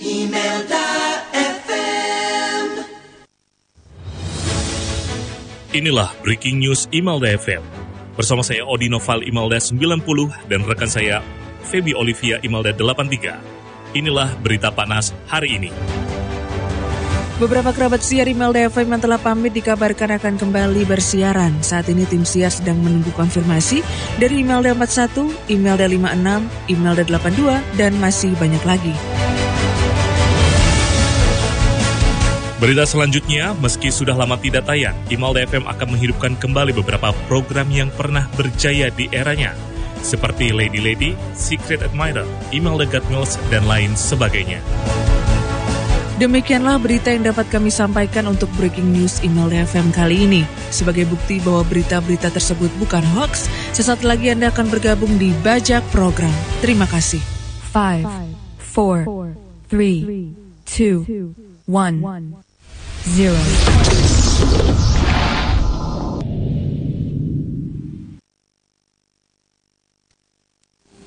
Imelda FM. Inilah breaking news Imelda FM. Bersama saya Odi Noval Imelda 90 dan rekan saya Feby Olivia Imelda 83. Inilah berita panas hari ini. Beberapa kerabat siar Imelda FM yang telah pamit dikabarkan akan kembali bersiaran. Saat ini tim siar sedang menunggu konfirmasi dari Imelda 41, Imelda 56, Imelda 82, dan masih banyak lagi. Berita selanjutnya, meski sudah lama tidak tayang, Imelda FM akan menghidupkan kembali beberapa program yang pernah berjaya di eranya. Seperti Lady Lady, Secret Admirer, Imelda Got Mills, dan lain sebagainya. Demikianlah berita yang dapat kami sampaikan untuk breaking news Imelda FM kali ini. Sebagai bukti bahwa berita-berita tersebut bukan hoax, sesaat lagi Anda akan bergabung di Bajak Program. Terima kasih. 5, 4, 3, 2, 1, 0.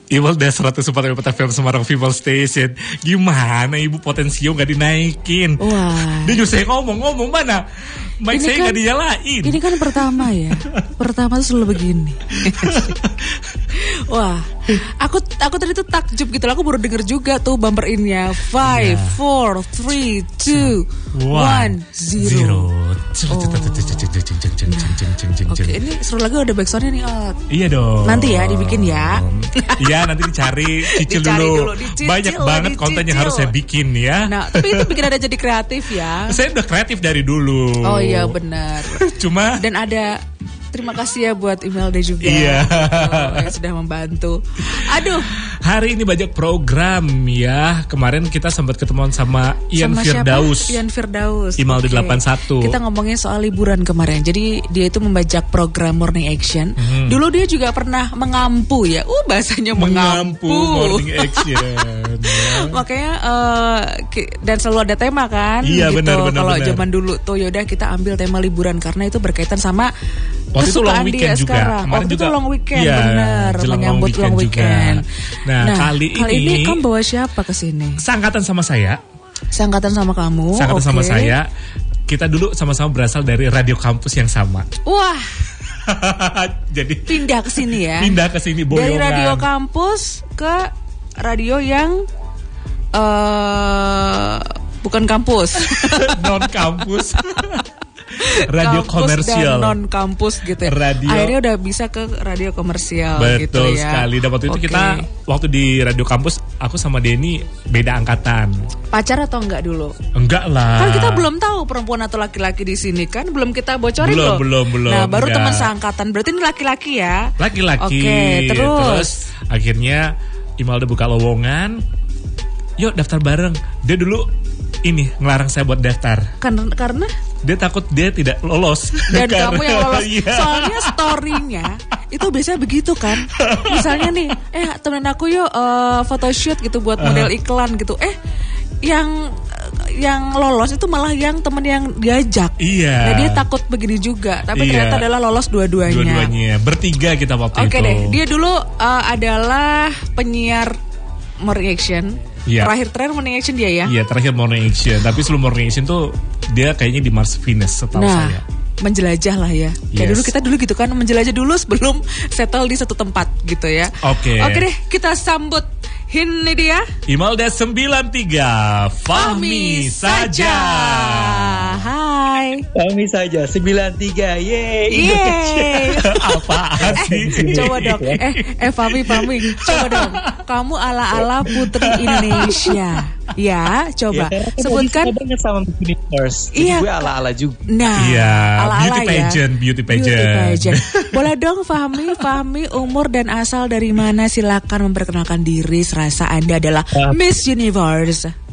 Ibu udah 104 WPTFM Semarang Fibon Station. Gimana ibu potensinya gak dinaikin? Wah. Dia juga saya ngomong mana? Mic saya kan, gak dinyalain. Ini kan pertama ya. Pertama tuh selalu begini. Wah. Aku tadi tuh takjub gitu loh. Aku baru denger juga tuh bumperinnya. 5, 4, 3, 2, 1, 0. Oke, ini seru lagi udah back soundnya nih. Iya dong. Nanti ya dibikin ya. Iya nanti dicari dulu. Banyak banget konten yang harus saya bikin ya. Nah, tapi itu bikin ada jadi kreatif ya. Saya udah kreatif dari dulu. Oh iya benar. Cuma dan ada. Terima kasih ya buat Imelda juga yang sudah membantu. Aduh, hari ini banyak program ya. Kemarin kita sempat ketemuan sama Ian Firdaus. Siapa? Ian Firdaus. Imelda 81. Kita ngomongin soal liburan kemarin. Jadi dia itu membajak program Morning Action. Dulu dia juga pernah mengampu ya. Bahasanya mengampu. Morning Action. Ya. Makanya dan selalu ada tema kan. Iya gitu. Benar. Kalau zaman dulu tuh yaudah kita ambil tema liburan karena itu berkaitan sama waktu itu long weekend juga. Waktu itu long weekend ya, benar. Menyambut long weekend. Nah, kali ini kamu bawa siapa ke sini? Seangkatan sama saya. Seangkatan sama kamu. Seangkatan sama saya. Kita dulu sama-sama berasal dari radio kampus yang sama. Wah. Jadi pindah ke sini ya. Pindah ke sini boyongan. Dari radio kampus ke radio yang bukan kampus. Non kampus. Radio kampus komersial dan non kampus gitu ya. Akhirnya udah bisa ke radio komersial. Betul gitu ya. Betul sekali. Dan waktu itu kita waktu di radio kampus aku sama Denny beda angkatan. Pacar atau enggak dulu? Enggak lah. Kan kita belum tahu perempuan atau laki-laki di sini kan. Belum kita bocorin loh. Belum. Nah baru teman seangkatan. Berarti ini laki-laki ya. Laki-laki. Terus akhirnya Imelda buka lowongan. Yuk daftar bareng. Dia dulu ini ngelarang saya buat daftar. Karena? Dia takut dia tidak lolos. Dan kamu yang lolos. Soalnya story-nya itu biasanya begitu kan. Misalnya nih, temen aku yuk photoshoot gitu buat model iklan gitu. Yang lolos itu malah yang temen yang diajak. Iya. Nah dia takut begini juga. Tapi ternyata adalah lolos dua-duanya. Bertiga kita waktu itu. Oke deh. Dia dulu adalah penyiar Morning Action. Ya. Terakhir Morning Action dia ya. Iya terakhir Morning Action. Tapi sebelum Morning Action tuh dia kayaknya di Mars Venus setahu saya. Menjelajah lah ya. Kayak dulu kita gitu kan menjelajah dulu sebelum settle di satu tempat gitu ya. Oke deh kita sambut. Ini dia Imelda 93 Fahmi Sajah. Hai Fahmi Sajah 93. Yeay. Apaan sih? Coba dong. Fahmi coba dong. Kamu ala-ala Putri Indonesia. Ya, coba. Sebutkan sama Miss Universe. Gue ala-ala juga. Nah, ala-ala beauty pageant. Boleh dong Fahmi umur dan asal dari mana, silakan memperkenalkan diri serasa Anda adalah Miss Universe.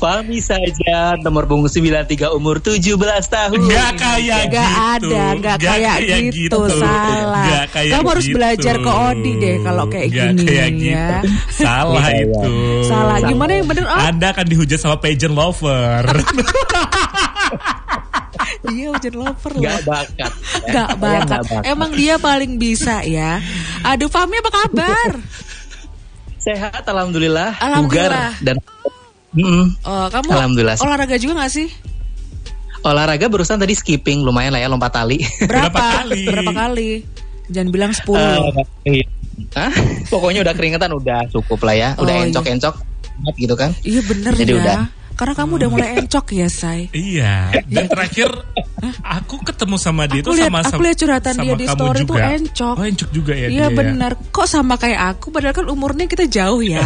Fahmi Sajah nomor punggung 93 umur 17 tahun. Gak kayak gitu. Salah. Kamu harus belajar ke Odi deh kalau kayak gini ya. Salah itu. Salah. Gimana yang bener? Anda akan dihujat sama pageant lover. Dia hujan lover loh. Gak bakat. Emang dia paling bisa ya. Aduh Fahmi apa kabar? Sehat, alhamdulillah. Alhamdulillah. Bugar dan kamu alhamdulillah. Olahraga juga nggak sih? Olahraga barusan tadi skipping, lumayan lah ya, lompat tali. Berapa kali? Jangan bilang 10. Hah? Pokoknya udah keringetan, udah cukup lah ya. Udah encok-encok gitu kan? Iya bener. Jadi ya. Udah. Karena kamu udah mulai encok ya, Say. Iya. Dan terakhir aku ketemu sama dia itu sama-sama. Aku lihat curhatan dia di story juga. Tuh encok. Oh, encok juga ya. Iya benar. Ya. Kok sama kayak aku? Padahal kan umurnya kita jauh ya.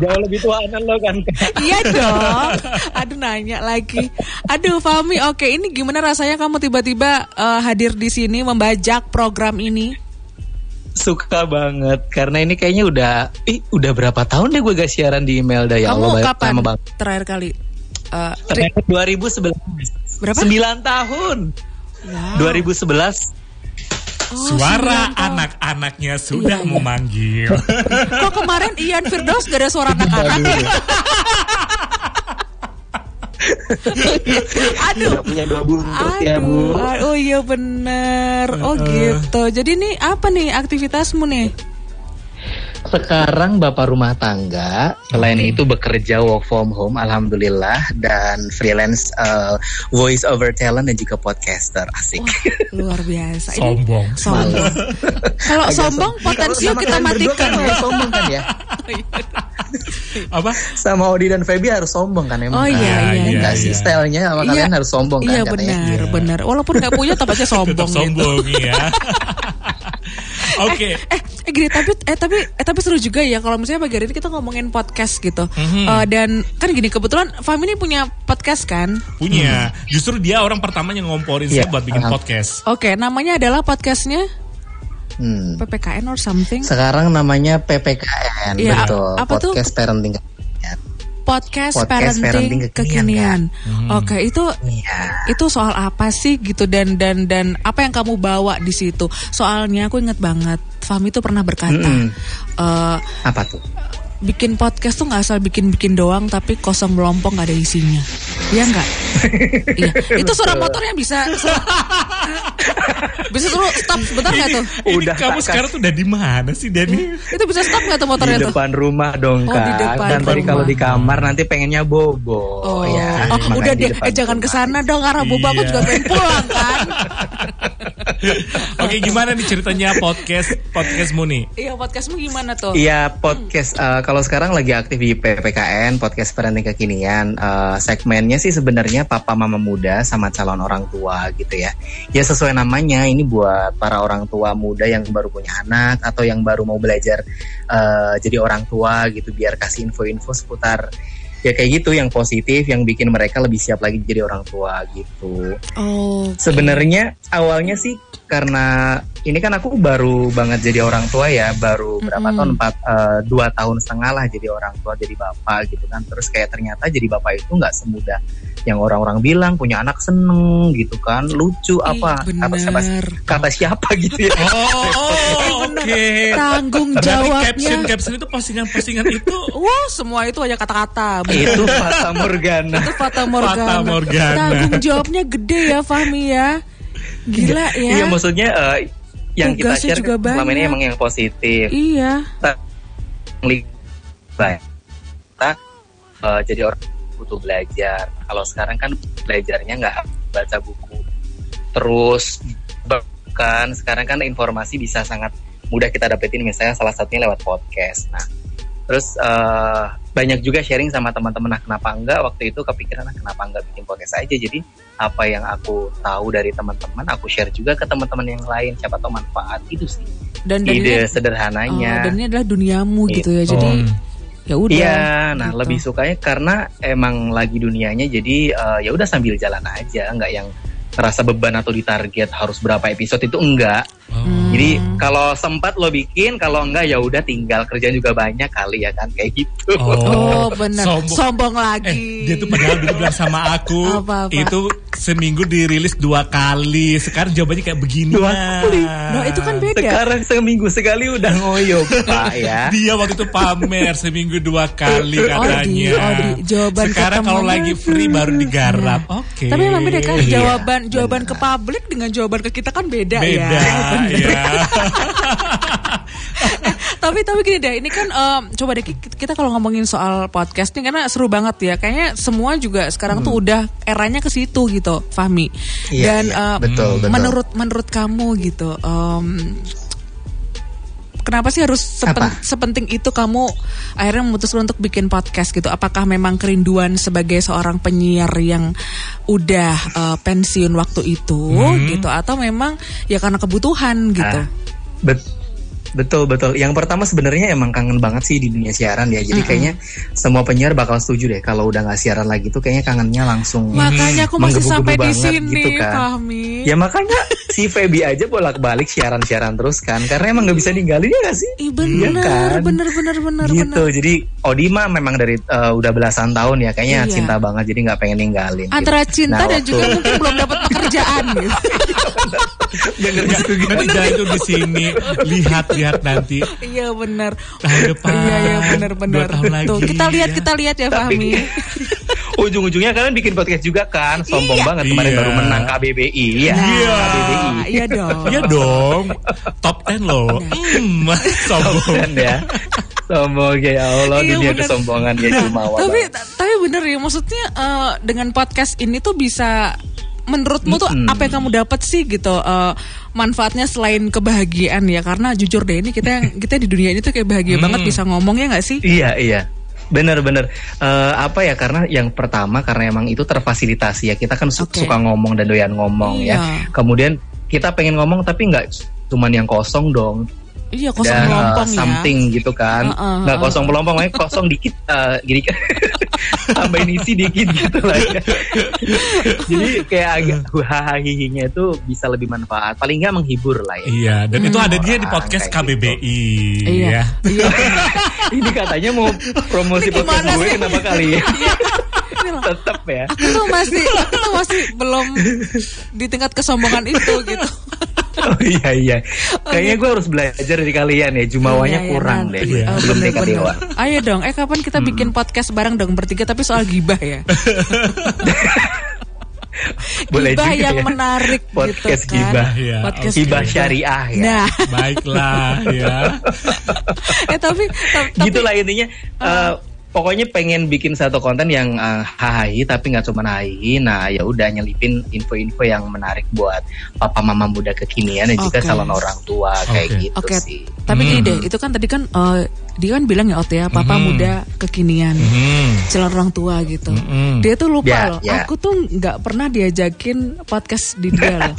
Jauh lebih tuaanan lo kan. Iya dong. Aduh nanya lagi. Aduh Fahmi, oke, ini gimana rasanya kamu tiba-tiba hadir di sini membajak program ini? Suka banget karena ini kayaknya udah berapa tahun deh gue gak siaran di Imelda ya. Kamu kapan terakhir kali? Terakhir 2011. Berapa? 9 tahun. Wow. 2011. Suara anak-anaknya sudah memanggil. Kok kemarin Ian Firdaus gak ada suara anak-anak? Aduh, punya dua buntut ya Bu. Oh iya benar. Oh gitu. Jadi nih apa nih aktivitasmu nih? Sekarang bapak rumah tangga, selain itu bekerja work from home, alhamdulillah, dan freelance voice over talent dan juga podcaster, asik. Wah, luar biasa. Sombong. Kalau sombong potensinya kita matikan. Sombong kan ya. Apa? Sama Odi dan Feby harus sombong kan emang. Oh iya. Kasih stylenya sama kalian harus sombong kan. Iya benar. Walaupun nggak punya tapi aja sombong. Tetap sombong gitu. Ya. Oke. Gini, tapi seru juga ya kalau misalnya pagi hari ini kita ngomongin podcast gitu. Dan kan gini, kebetulan Fahmi ini punya podcast kan? Punya. Justru dia orang pertama yang ngomporin saya buat bikin podcast. Oke, namanya adalah podcastnya PPKN or something. Sekarang namanya PPKN, betul. Podcast parenting. Podcast parenting kekinian. Oke, itu soal apa sih gitu dan apa yang kamu bawa di situ? Soalnya aku inget banget Fahmi tuh pernah berkata, apa tuh? Bikin podcast tuh nggak asal bikin doang, tapi kosong melompong nggak ada isinya. Iya nggak? Iya. Itu suara motornya bisa. Bisa dulu stop sebentar nggak tuh? Udah. Ini kamu sekarang tuh udah di mana sih Denny? Itu bisa stop nggak tuh motornya tuh? Di depan rumah dong kan. Oh, di depan rumah. Nanti kalau di kamar nanti pengennya bobo. Oh ya. Oh, udah deh. Jangan kesana dong karena bobo aku juga pengen pulang kan. Oke, gimana nih ceritanya podcastmu nih? Iya, podcastmu gimana tuh? Iya, podcast kalau sekarang lagi aktif di PPKN, podcast parenting kekinian. Segmennya sih sebenarnya papa mama muda sama calon orang tua gitu ya. Ya sesuai namanya, ini buat para orang tua muda yang baru punya anak atau yang baru mau belajar jadi orang tua gitu, biar kasih info-info seputar ya kayak gitu yang positif, yang bikin mereka lebih siap lagi jadi orang tua gitu. Oh. Okay. Sebenarnya awalnya sih karena ini kan aku baru banget jadi orang tua ya, baru berapa tahun 2 tahun setengah lah jadi orang tua, jadi bapak gitu kan. Terus kayak ternyata jadi bapak itu nggak semudah yang orang-orang bilang, punya anak seneng gitu kan, lucu apa kata siapa gitu ya. Oke. Tanggung jawabnya. Caption itu postingan itu, semua itu aja kata-kata. Itu Fata Morgana. Tanggung jawabnya gede ya Fahmi ya. Gila ya. Iya maksudnya yang tugasnya kita share selama ini emang yang positif. Iya. Kita jadi orang butuh belajar. Kalau sekarang kan belajarnya nggak baca buku terus, bahkan sekarang kan informasi bisa sangat mudah kita dapetin, misalnya salah satunya lewat podcast. Nah, terus banyak juga sharing sama teman-teman. Nah, kenapa enggak? Waktu itu kepikiran kenapa enggak bikin podcast aja. Jadi apa yang aku tahu dari teman-teman aku share juga ke teman-teman yang lain. Siapa tahu manfaat itu sih. Dan ide ini, sederhananya. Dan ini adalah duniamu gitu ya. Jadi ya udah. Iya. Nah gitu. Lebih sukanya karena emang lagi dunianya. Jadi ya udah sambil jalan aja. Enggak yang terasa beban atau ditarget harus berapa episode, itu enggak. Jadi kalau sempat lo bikin, kalau enggak ya udah tinggal, kerjaan juga banyak kali ya kan, kayak gitu. Oh benar. Sombong lagi. Dia tuh padahal dulu bilang sama aku apa-apa. Itu seminggu dirilis 2 kali. Sekarang jawabannya kayak begini. 2 kali. No, itu kan beda. Sekarang seminggu sekali udah ngoyo Pak ya. Dia waktu itu pamer seminggu 2 kali katanya. Jawaban sekarang kalau lagi free baru digarap. Nah. Oke. Tapi memang beda kan jawaban ke publik dengan jawaban ke kita kan beda ya. Beda ya. Tapi gini deh, ini kan coba deh kita kalau ngomongin soal podcast nih, karena seru banget ya. Kayaknya semua juga sekarang tuh udah eranya ke situ gitu, Fahmi. Iya, dan betul. Menurut kamu gitu, kenapa sih harus sepenting itu kamu akhirnya memutuskan untuk bikin podcast gitu? Apakah memang kerinduan sebagai seorang penyiar yang udah pensiun waktu itu gitu? Atau memang ya karena kebutuhan gitu? Betul. Yang pertama sebenarnya emang kangen banget sih di dunia siaran ya. Jadi kayaknya semua penyiar bakal setuju deh kalau udah nggak siaran lagi tuh kayaknya kangennya langsung. Makanya aku masih sampai di sini, gitu kan. Fahmi. Ya makanya si Feby aja bolak-balik siaran-siaran terus kan, karena emang nggak bisa ninggalin ya nggak sih? Bener. Gitu. Jadi Odi mah memang dari udah belasan tahun ya, kayaknya cinta banget, jadi nggak pengen ninggalin. Antara gitu. Cinta dan juga mungkin belum dapat pekerjaan. Gitu. Bener, jatuh di sini, lihat nanti. Iya benar. Tahun depan. Iya benar. Tuh kita lihat ya Fahmi. Ujung-ujungnya kalian bikin podcast juga kan, sombong banget kemarin baru menang KBBI. Iya dong. Top 10 loh. Sombong ya. Sombong ya Allah, dunia kesombongan ya jumawa. Tapi bener ya, maksudnya dengan podcast ini tuh bisa. Menurutmu tuh apa yang kamu dapat sih gitu manfaatnya selain kebahagiaan ya? Karena jujur deh ini kita di dunia ini tuh kayak bahagia banget bisa ngomong ya nggak sih? Iya. Benar. Apa ya, karena yang pertama karena emang itu terfasilitasi ya, kita kan suka ngomong dan doyan ngomong ya. Kemudian kita pengen ngomong tapi nggak cuman yang kosong dong. Iya kosong dan, melompong something ya. Gitu kan. Nggak kosong melompong, makanya kosong dikit gini kan. Tambahin isi dikit gitu lah ya. Jadi kayak agak hahihinya itu bisa lebih manfaat. Paling nggak menghibur lah ya. Iya, dan itu ada dia di podcast KBBI gitu. Iya. Ini katanya mau promosi podcast gue kenapa kali ya. Tetap ya. Aku tuh masih belum di tingkat kesombongan itu gitu. Oh iya. Kayaknya gue harus belajar dari kalian ya. Jumawanya kurang deh. Belum dekat dewa. Ayo dong. Kapan kita bikin podcast bareng dong bertiga tapi soal gibah ya. Boleh gibah juga yang menarik podcast gitu kan. Gibah, ya. Podcast gibah syariah ya. Nah. Baiklah ya. Tapi gitulah intinya. Pokoknya pengen bikin satu konten yang hahahi tapi nggak cuma hahahi. Nah ya udah nyelipin info-info yang menarik buat papa mama muda kekinian dan juga calon orang tua kayak gitu sih. Tapi gini deh, itu kan tadi kan dia kan bilang ya Ot ya, papa muda kekinian, calon orang tua gitu. Dia tuh lupa loh. Aku tuh nggak pernah diajakin podcast di dia loh.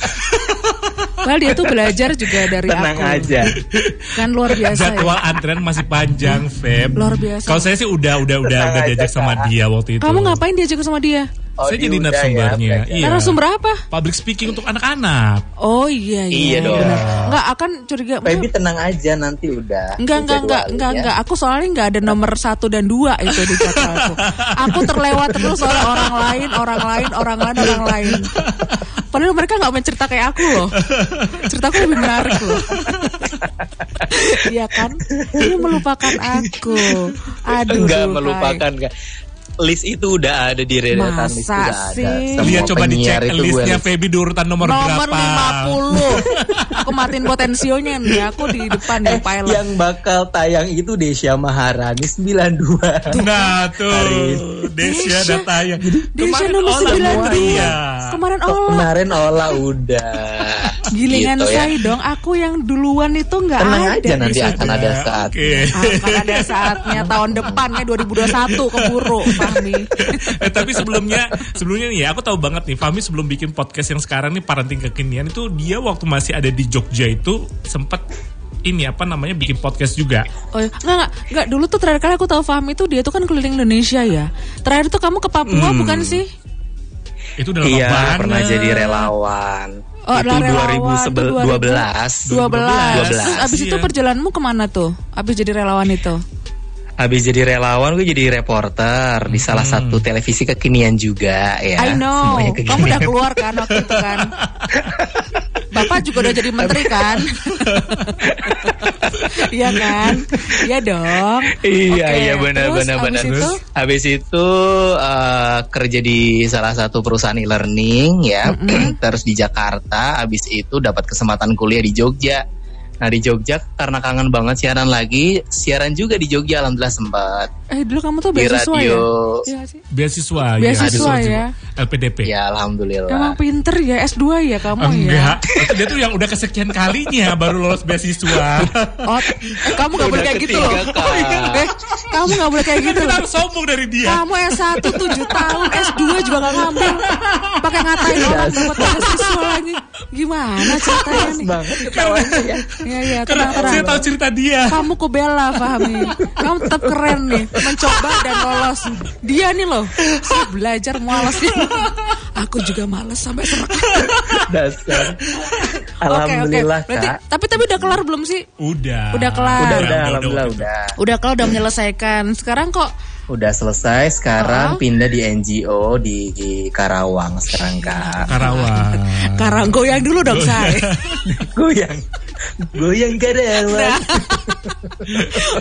Padahal dia tuh belajar juga dari tenang aku. Tenang aja. Kan luar biasa. Jadwal antrean masih panjang, Feb. Luar biasa. Kalau saya sih udah diajak sama dia waktu itu. Kamu ngapain diajak sama dia? Saya jadi narasumbernya. Narasumber apa? Public speaking untuk anak-anak. Oh iya. Iya dong. Enggak akan curiga. Baby tenang aja nanti udah. Enggak. Aku soalnya enggak ada nomor 1 dan 2 itu di catatan aku. Aku terlewat terus oleh orang lain. Padahal mereka gak main cerita kayak aku loh. Ceritaku lebih menarik loh. Iya kan? Ini melupakan aku. Aduh. Enggak melupakan kan. List itu udah ada di redakan list udah ada. Lihat coba dicek listnya Feby di urutan nomor berapa? Nomor 50. Aku matiin potensionya nih. Aku di depan di pilot. Yang bakal tayang itu Desya Maharani 92. Nah tuh. Hari Desya udah tayang. Desya nomor 92. Ya. Kemarin Ola udah. Gilingan gitu, saya dong. Aku yang duluan itu gak tenang ada. Tenang aja nanti akan ada saatnya. Akan ada saatnya tahun depannya 2021 keburu. Tapi sebelumnya nih ya, aku tahu banget nih Fahmi sebelum bikin podcast yang sekarang nih parenting kekinian itu, dia waktu masih ada di Jogja itu sempat ini bikin podcast juga. Oh ya, enggak dulu tuh terakhir kali aku tahu Fahmi tuh dia tuh kan keliling Indonesia ya. Terakhir tuh kamu ke Papua bukan sih? Itu udah lama banget. Iya, pernah jadi relawan. Oh, itu 2012. Abis itu perjalananmu kemana tuh? Abis jadi relawan itu? Habis jadi relawan, gue jadi reporter di salah satu televisi kekinian juga ya. I know, kamu udah keluar kan waktu itu kan. Bapak juga udah jadi menteri kan. Iya kan? Iya dong. Iya benar. Terus habis itu kerja di salah satu perusahaan e-learning ya. Terus di Jakarta, habis itu dapat kesempatan kuliah di Jogja. Nah di Jogja karena kangen banget siaran lagi, siaran juga di Jogja alhamdulillah sempat. Dulu kamu tuh beasiswa ya? Beasiswa ya? LPDP. Ya alhamdulillah. Emang pinter ya, S2 ya kamu. Enggak. Ya? Dia tuh yang udah kesekian kalinya baru lolos beasiswa. Oh, kamu gak boleh kayak gitu loh. Kamu gak boleh kayak gitu. Kita harus sombong dari dia. Kamu S1 7 tahun, S2 juga gak ngambil. Pakai ngatain orang dapat beasiswa lagi. Gimana ceritanya nih? Ketawanya ya. Iya, terang-terang. Saya tahu cerita dia. Kamu kok bela, Fahmi. Kamu tetap keren nih, mencoba dan lolos. Dia nih loh, saya belajar malas. Aku juga malas sampai serak. Dasar. Alhamdulillah, okay. Berarti, Kak. Tapi udah kelar belum sih? Udah kelar. Udah, alhamdulillah. Udah menyelesaikan. Sekarang kok udah selesai, sekarang pindah di NGO di Karawang sekarang, Kak. Karawang goyang dulu dong, saya. Goyang Karawang. Nah.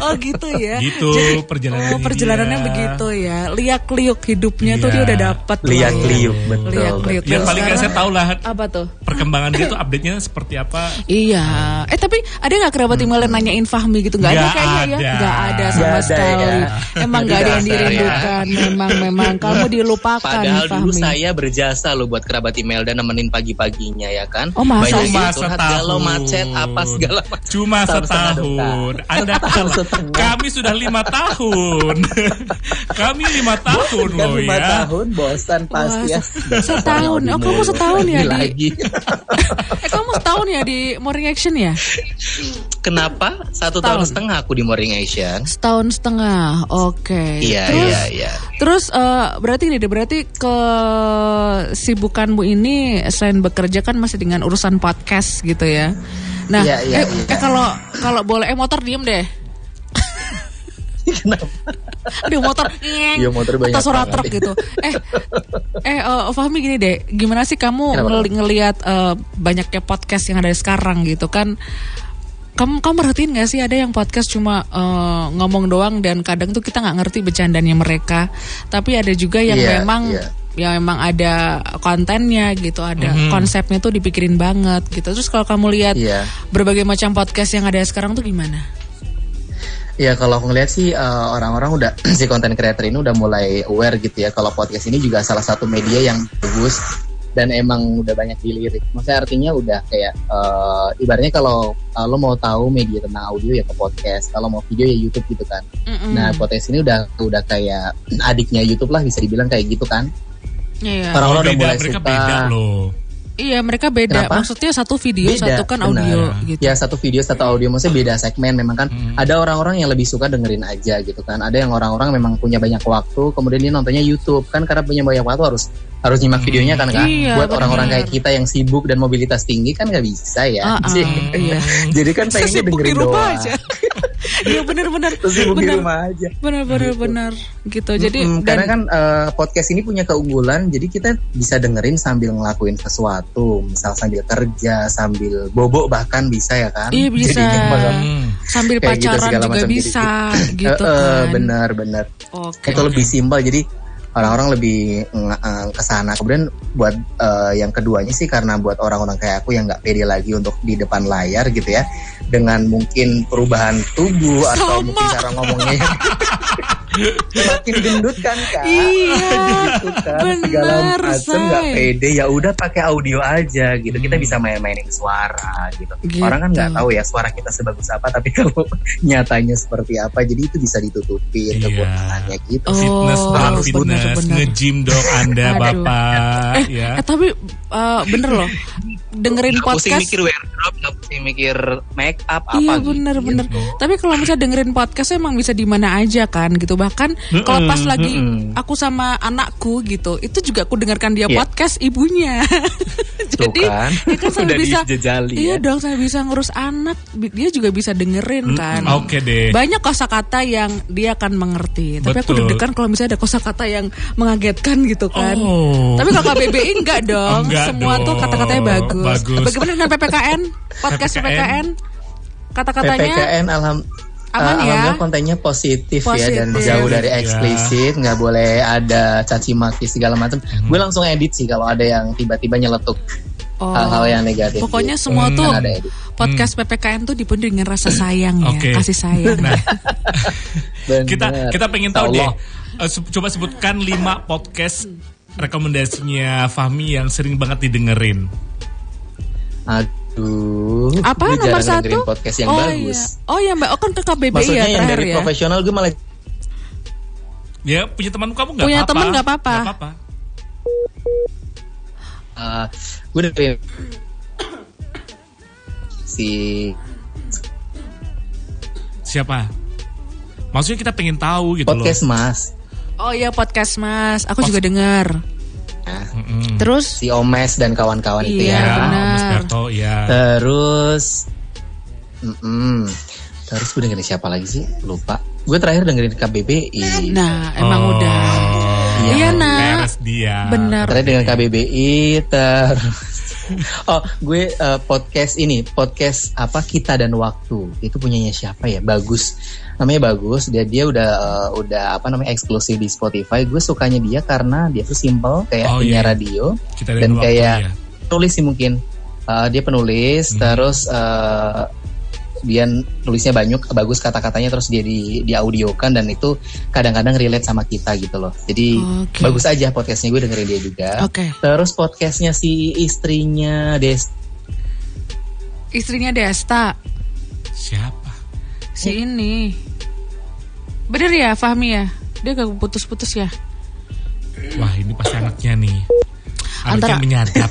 Oh gitu ya. Gitu. Jadi, perjalanannya dia. Begitu ya. Liak-liuk hidupnya tuh dia udah dapat. Liak-liuk betul. Ya paling enggak saya tahu lah. Apa tuh? Perkembangan dia tuh update-nya seperti apa? Iya. Tapi ada enggak kerabat Imelda nanyain Fahmi gitu? Enggak ada kayaknya ya. Enggak ada sama sekali. Emang enggak ada yang dirindukan. Ya. Memang kamu dilupakan, padahal Fahmi. Padahal dulu saya berjasa loh buat kerabat Imelda nemenin pagi-paginya ya kan. Oh, masa? Banyak curhat galau macet apa segala macam. Cuma setahun. Anda tahu kami sudah 5 tahun. Kami 5 tahun loh ya. 5 tahun bosan pasti ya. Setahun. Kamu setahun ya lagi. Kamu setahun ya di Morning Action ya? Kenapa? 1.5 tahun aku di Morning Action. 1.5 tahun, oke. Iya. Terus berarti kesibukanmu ini selain bekerja kan masih dengan urusan podcast gitu ya. Nah, kalau boleh motor diem deh. Kenapa? Dia motor atau suara truk gitu. Fahmi gini deh, gimana sih kamu ngelihat banyaknya podcast yang ada sekarang gitu kan? Kamu perhatiin gak sih ada yang podcast cuma ngomong doang dan kadang tuh kita gak ngerti bercandanya mereka. Tapi ada juga yang memang ada kontennya gitu, ada konsepnya tuh dipikirin banget gitu. Terus kalau kamu lihat berbagai macam podcast yang ada sekarang tuh gimana? Ya kalau aku ngeliat sih orang-orang udah si content creator ini udah mulai aware gitu ya. Kalau podcast ini juga salah satu media yang bagus dan emang udah banyak dilirik. Maksudnya artinya udah kayak ibaratnya kalau lo mau tahu media tentang audio ya ke podcast, kalau mau video ya YouTube gitu kan. Nah podcast ini udah kayak adiknya YouTube lah bisa dibilang kayak gitu kan. Iya. Orang-orang udah mulai mereka suka. Beda loh. Iya mereka beda. Kenapa? Maksudnya satu video beda, satu kan audio gitu. Ya satu video satu audio maksudnya beda segmen memang kan. Ada orang-orang yang lebih suka dengerin aja gitu kan. Ada yang orang-orang memang punya banyak waktu kemudian dia nontonnya YouTube kan karena punya banyak waktu harus nyimak videonya kan Kak. Iya, buat bener. Orang-orang kayak kita yang sibuk dan mobilitas tinggi kan nggak bisa ya. Iya. Jadi kan pengennya dengerin doang. Iya benar-benar sibuk di rumah aja. Benar gitu. Jadi karena kan podcast ini punya keunggulan, jadi kita bisa dengerin sambil ngelakuin sesuatu, misal sambil kerja, sambil bobo bahkan bisa ya kan. Iya bisa. Sambil pacaran gitu, juga bisa gitu kan. Benar. Okay, itu lebih simpel jadi orang-orang lebih kesana. Kemudian buat yang keduanya sih karena buat orang-orang kayak aku yang nggak pede lagi untuk di depan layar gitu ya, dengan mungkin perubahan tubuh atau mungkin cara ngomongnya makin gendut kan Kak. Iya gitu kan. Bener saya nggak pede ya udah pakai audio aja gitu. Kita bisa main-mainin suara gitu. Orang kan nggak tahu ya suara kita sebagus apa, tapi kalau nyatanya seperti apa jadi itu bisa ditutupin kekurangannya gitu. Fitness. Nge-gym dong Anda Bapak. Tapi bener loh. Dengerin podcast. Gak mikir wardrobe, gak mikir make up apa. Iya bener-bener gitu. Tapi kalau misalnya dengerin podcast emang bisa di mana aja kan gitu. Bahkan kalau pas lagi aku sama anakku gitu, itu juga aku dengarkan dia podcast ibunya. Jadi ya kan saya bisa dijejali, iya dong saya bisa ngurus anak, dia juga bisa dengerin kan. Oke deh. Banyak kosakata yang dia akan mengerti. Tapi aku deg-degan kalau misalnya ada kosakata yang mengagetkan gitu kan. Tapi kalau KBBI enggak dong. Enggak semua dong. Tuh kata-katanya bagus. Bagaimana dengan PPKN? Podcast PPKN? Kata-katanya PPKN aman ya? Alhamdulillah kontennya positif ya dan jauh dari eksplisit, nggak boleh ada caci maki segala macam. Gue langsung edit sih kalau ada yang tiba-tiba nyeletuk. hal-hal yang negatif. Pokoknya semua tuh podcast PPKN tuh dipenuhi dengan rasa sayang ya, kasih sayang. Nah. kita pengen tahu deh. Coba sebutkan 5 podcast rekomendasinya Fahmi yang sering banget didengerin. Apa nomor 1? Podcast yang bagus. Iya. Oh ya Mbak, kan ke KBBI maksudnya ya, yang dari ya, profesional gue malah. Ya punya teman kamu nggak apa-apa. Punya teman nggak apa-apa. Gue dari siapa? Maksudnya kita pengen tahu gitu loh. Podcast Mas. Oh iya Podcast Mas, aku juga dengar. Terus Si Omes dan kawan-kawan itu ya. Omes Berto, ya. Terus gue dengerin siapa lagi sih? Lupa. Gue terakhir dengerin KBBI. Nah, emang udah. Iya, nah. Benar. Terakhir dengan KBBI gue podcast ini, podcast apa, Kita dan Waktu Itu punyanya siapa ya? Bagus. Namanya bagus. Dia udah apa namanya, eksklusif di Spotify. Gue sukanya dia karena dia tuh simple, kayak punya radio dan kayak penulis sih mungkin. Dia penulis, terus dia nulisnya banyak, bagus kata-katanya, terus dia diaudiokan dan itu kadang-kadang relate sama kita gitu loh. Jadi bagus aja podcastnya, gue dengerin dia juga. Terus podcastnya si istrinya Desta. Istrinya Desta. Siapa? Si ini. Bener ya Fahmi ya? Dia gak putus-putus ya? Wah ini pasti anaknya nih. Anaknya menyadap.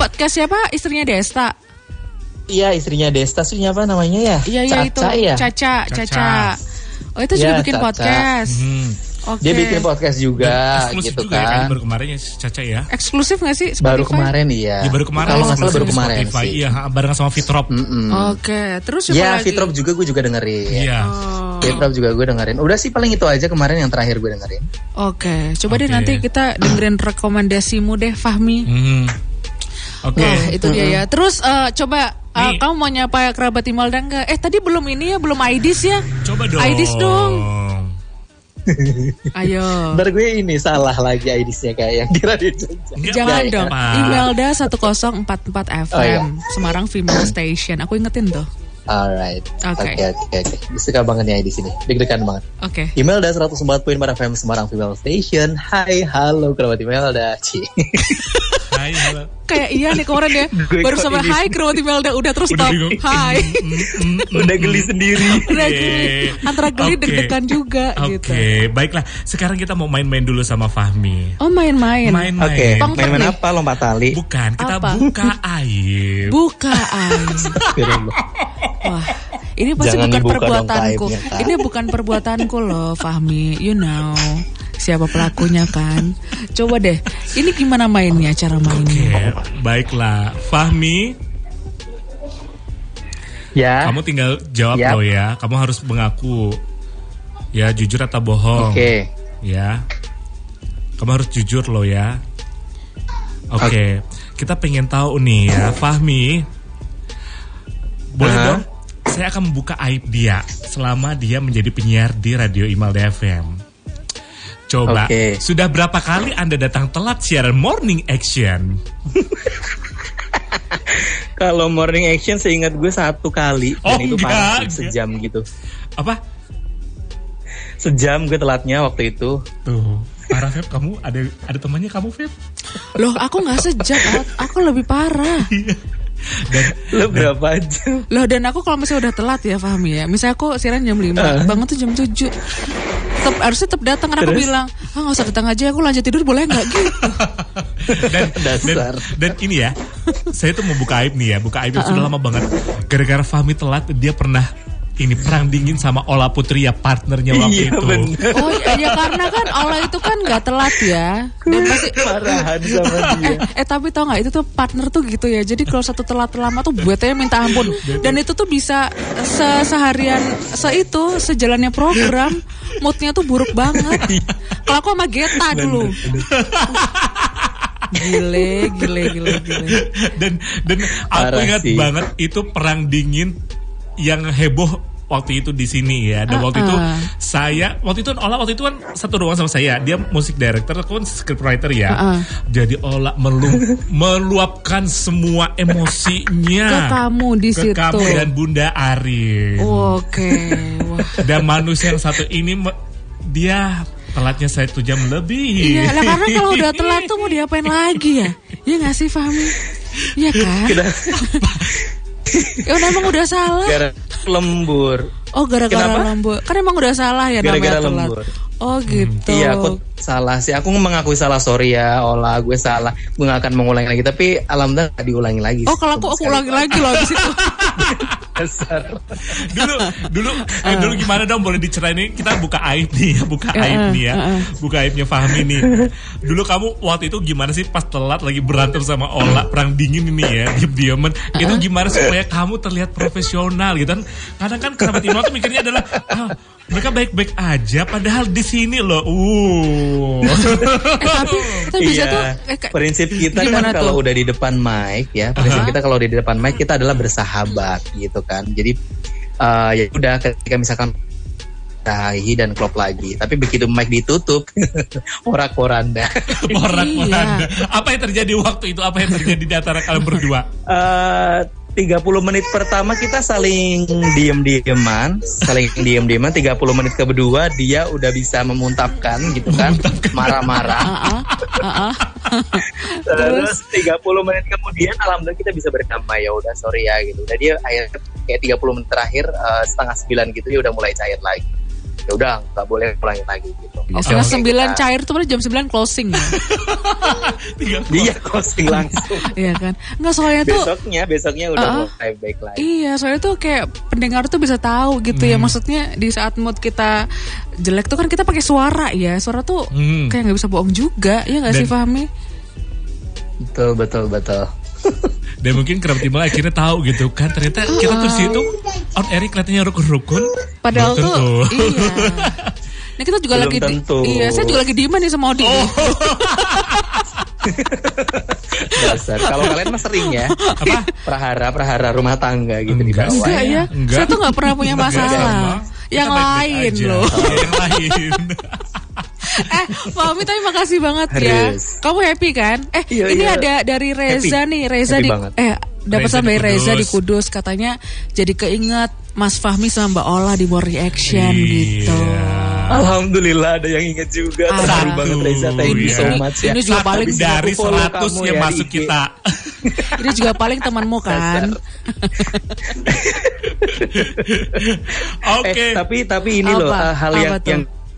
Podcast siapa? Istrinya Desta. Iya, istrinya Desta, istrinya apa namanya ya? Iya, iya itu. Caca. Oh, itu juga bikin Caca. Podcast. Okay. Dia bikin podcast juga gitu juga, kan. Baru kemarin ya Caca ya. Eksklusif enggak sih Spotify? Baru kemarin iya. Ya, baru kemarin. Kalau enggak salah baru kemarin. Iya, bareng sama Fitrop. Terus siapa lagi? Ya, Fitrop juga gue juga dengerin. Iya. Fitrop juga gue dengerin. Udah sih paling itu aja kemarin yang terakhir gue dengerin. Coba deh nanti kita dengerin rekomendasimu deh Fahmi. Wah, itu dia ya. Terus coba kamu mau nyapa kerabat Imelda enggak? Tadi belum ini ya, belum IDs ya? Coba dong. IDs dong. Ayo. Ntar gue ini salah lagi IDs-nya kayak yang kira-kira. Jangan dong. Imelda 1044 FM Semarang Fibon Station. Aku ingetin tuh. Alright. Oke. Suka banget ya di sini. Deg-degan banget. Imelda 104.4 FM Semarang Fibon Station. Hai, halo kerabat Imelda. Hai, halo. Kayak Ian nih kemarin ya. Baru sama hai kerabat Imelda udah terus stop. Hai. Udah geli sendiri. Antara geli deg-degan juga gitu. Baiklah. Sekarang kita mau main-main dulu sama Fahmi. Oh, main-main. Main-main apa? Lompat tali. Bukan, kita buka aib. Wah, ini pasti bukan perbuatanku. Ini bukan perbuatanku loh, Fahmi. You know siapa pelakunya kan? Coba deh, ini gimana mainnya, cara mainnya? Baiklah, Fahmi. Ya. Kamu tinggal jawab loh ya. Kamu harus mengaku. Ya, jujur atau bohong. Ya. Kamu harus jujur loh ya. Kita pengen tahu nih ya, Fahmi. Boleh dong, saya akan membuka aib dia selama dia menjadi penyiar di Radio Imelda FM. Coba, sudah berapa kali Anda datang telat siaran Morning Action? Kalau Morning Action seingat gue 1 kali. Dan itu parah, sejam gitu. Apa? Sejam gue telatnya waktu itu. Tuh, parah Feb, kamu ada temannya kamu Feb? Loh, aku gak sejam, aku lebih parah. Lo berapa jam? Loh, dan aku kalau misalnya udah telat ya Fahmi ya, misalnya aku siaran jam 5 bangun tuh jam 7 harusnya tetap datang. Karena aku bilang gak usah datang aja, aku lanjut tidur boleh gak gitu. dan ini ya, saya tuh mau buka aib nih ya. Buka aib sudah lama banget. Gara-gara Fahmi telat, dia pernah ini perang dingin sama Ola Putri ya, partnernya waktu itu. Bener. Oh iya, karena kan Ola itu kan nggak telat ya. Dan masih marahan sama dia. Tapi tau nggak, itu tuh partner tuh gitu ya. Jadi kalau satu telat lama tuh buatnya minta ampun. Dan itu tuh bisa seharian sejalannya program. Moodnya tuh buruk banget. Kalau aku sama Geta dulu. Gile. Dan aku ingat banget itu perang dingin yang heboh waktu itu di sini ya. Dan waktu itu saya, waktu itu kan satu ruang sama saya. Dia music director, aku kan scriptwriter ya. Jadi Ola meluapkan semua emosinya ke kamu di situ. Ke kamu dan Bunda Arin. Oke. Dan manusia yang satu ini dia telatnya 1 jam lebih. Iya, karena kalau udah telat tuh mau diapain lagi ya? Iya nggak sih Fahmi? Iya kan? Ya udah emang udah salah. Gara lembur. Oh gara-gara lembur. Kan emang udah salah ya gara-gara namanya telat. Oh gitu. Iya aku salah sih. Aku mengakui salah, sorry ya Ola, gue salah. Gue nggak akan mengulangi lagi. Tapi alhamdulillah nggak diulangi lagi. Oh kalau aku ulangi lagi loh di situ. Dulu gimana dong, boleh diceritain nih, kita buka aib nih ya, buka aibnya Fahmi nih. Dulu kamu waktu itu gimana sih pas telat lagi berantem sama Ola, perang dingin ini ya, diam-diaman. Itu gimana supaya kamu terlihat profesional gitu kan? Kadang kan kerabat Imam tuh mikirnya adalah mereka baik-baik aja, padahal di sini loh. Tapi bisa tuh. Prinsip kita kan kalau udah di depan mic ya, prinsip kita kalau di depan mic kita adalah bersahabat gitu kan. Jadi ya udah ketika misalkan dahi dan klop lagi, tapi begitu mic ditutup, porak-poranda. Apa yang terjadi waktu itu? Apa yang terjadi di antara kalian berdua? 30 menit pertama kita saling diem-dieman. 30 menit kedua dia udah bisa memuntapkan gitu kan, marah-marah. Terus 30 menit kemudian alhamdulillah kita bisa berkampai, ya udah sorry ya gitu. Jadi akhirnya kayak 30 menit terakhir 8:30 gitu dia udah mulai cair lagi. Ya udah nggak boleh pulangin lagi gitu. 8:30 cair tuh berarti jam 9 closing ya. Dia closing langsung. Iya kan. Enggak, soalnya tuh besoknya udah mulai baik lagi. Iya, soalnya tuh kayak pendengar tuh bisa tahu gitu ya, maksudnya di saat mood kita jelek tuh kan kita pakai suara ya. Suara tuh kayak nggak bisa bohong juga, ya nggak sih Fahmi? Betul. Dan mungkin kerabat Imelda akhirnya tahu gitu kan, ternyata kita tuh situ on air kelihatannya rukun-rukun. Padahal tuh iya. Nah kita juga belum lagi iya, saya juga lagi dieman nih sama Odi. Dasar. Kalau kalian mah sering ya. Apa? Prahara rumah tangga gitu di bawah. Enggak ya. Saya tuh enggak pernah punya masalah. Yang lain loh. Yang lain. Fahmi tapi makasih banget ya. Kamu happy kan? Iya. Ada dari Reza happy. Nih, Reza happy dapat sampai Reza di Kudus, katanya jadi keinget Mas Fahmi sama Mbak Ola di Morning Action gitu. Alhamdulillah ada yang inget juga. Terharu banget Reza, thank you so much ya. Ini juga paling dari 100 yang masuk ya, kita. Ini juga paling temanmu kan. Oke. Tapi ini loh hal yang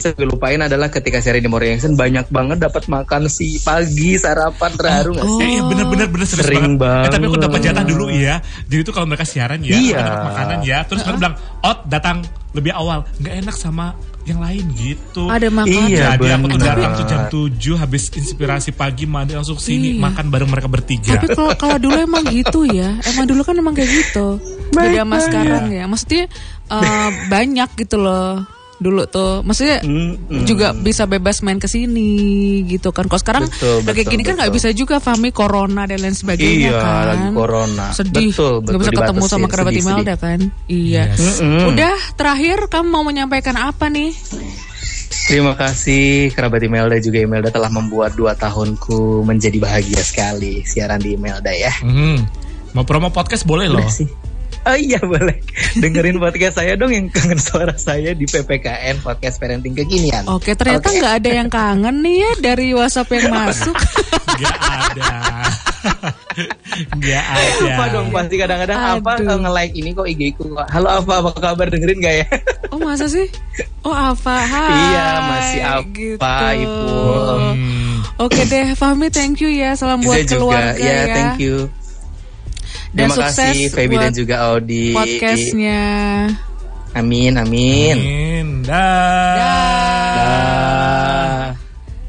saya lupain adalah ketika seri di Morning Action banyak banget dapat makan si pagi sarapan, terharu nggak sih? Iya benar-benar sering banget. Tapi aku dapat jatah dulu ya. Jadi itu kalau mereka siaran ya, dapat makanan ya. Terus mereka bilang, datang lebih awal, nggak enak sama yang lain gitu. Ada makanan. Iya, jadi aku tuh datang tuh jam 7 habis inspirasi pagi mandi langsung sini makan bareng mereka bertiga. Tapi kalau dulu emang gitu ya, emang dulu kan emang kayak gitu. Beda sama sekarang ya. Maksudnya banyak gitu loh. Dulu tuh maksudnya juga bisa bebas main kesini gitu kan. Kalau sekarang lagi gini kan nggak bisa juga, Fahmi, corona dan lain sebagainya kan. Iya lagi corona. Sedih. Nggak bisa ketemu sama kerabat Imelda kan. Iya. Yes. Udah terakhir kamu mau menyampaikan apa nih? Terima kasih kerabat Imelda, juga Imelda telah membuat 2 tahunku menjadi bahagia sekali siaran di Imelda ya. Mau promo podcast boleh loh. Oh iya boleh. Dengerin podcast saya dong yang kangen suara saya di PPKN Podcast Parenting Kekinian. Oke, ternyata nggak ada yang kangen nih ya dari WhatsApp yang masuk. Nggak ada. Lupa dong pasti kadang-kadang apa nge-like ini kok IG-ku. Halo apa kabar, dengerin nggak ya? Oh masa sih? Oh apa? Hai. Iya masih apa gitu. Ibu. Oke deh Fahmi, thank you ya. Salam buat keluarga ya. Iya thank you. Dan terima sukses kasih Feby dan juga Audi podcastnya. Amin. Dah.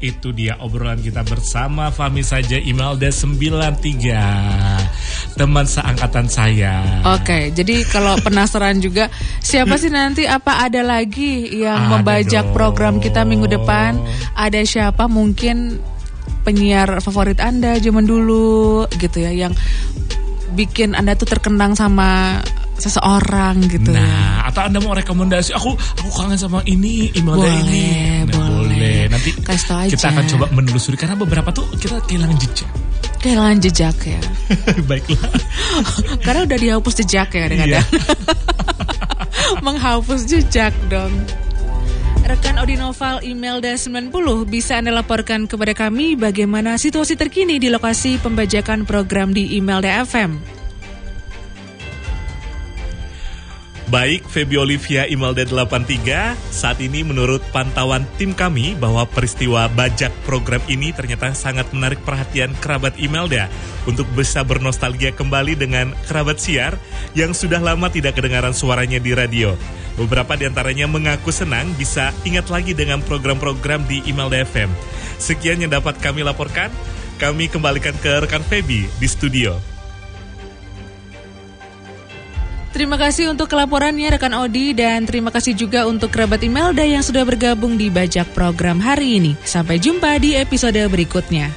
Itu dia obrolan kita bersama Fahmi Sajah, Imelda 93, teman seangkatan saya. Oke, jadi kalau penasaran juga siapa sih nanti, apa ada lagi yang membajak program kita minggu depan? Ada siapa mungkin penyiar favorit Anda zaman dulu gitu ya, yang bikin Anda tuh terkenang sama seseorang gitu. Nah, atau Anda mau rekomendasi, aku kangen sama ini, Imelda ini. Boleh. Nanti kita akan coba menelusuri karena beberapa tuh kita kehilangan jejak. Kehilangan jejak ya. Baiklah. Karena udah dihapus jejak ya kadang-kadang. Menghapus jejak dong. Rekan Odi Noval Imelda 90 bisa Anda laporkan kepada kami bagaimana situasi terkini di lokasi pembajakan program di Imelda FM. Baik, Feby Olivia Imelda 83, saat ini menurut pantauan tim kami bahwa peristiwa bajak program ini ternyata sangat menarik perhatian kerabat Imelda untuk bisa bernostalgia kembali dengan kerabat siar yang sudah lama tidak kedengaran suaranya di radio. Beberapa di antaranya mengaku senang bisa ingat lagi dengan program-program di Imelda FM. Sekian yang dapat kami laporkan, kami kembalikan ke rekan Feby di studio. Terima kasih untuk laporannya rekan Odi dan terima kasih juga untuk kerabat Imelda yang sudah bergabung di Bajak Program hari ini. Sampai jumpa di episode berikutnya.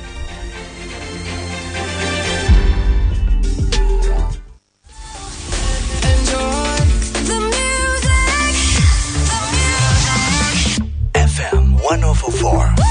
FM 104.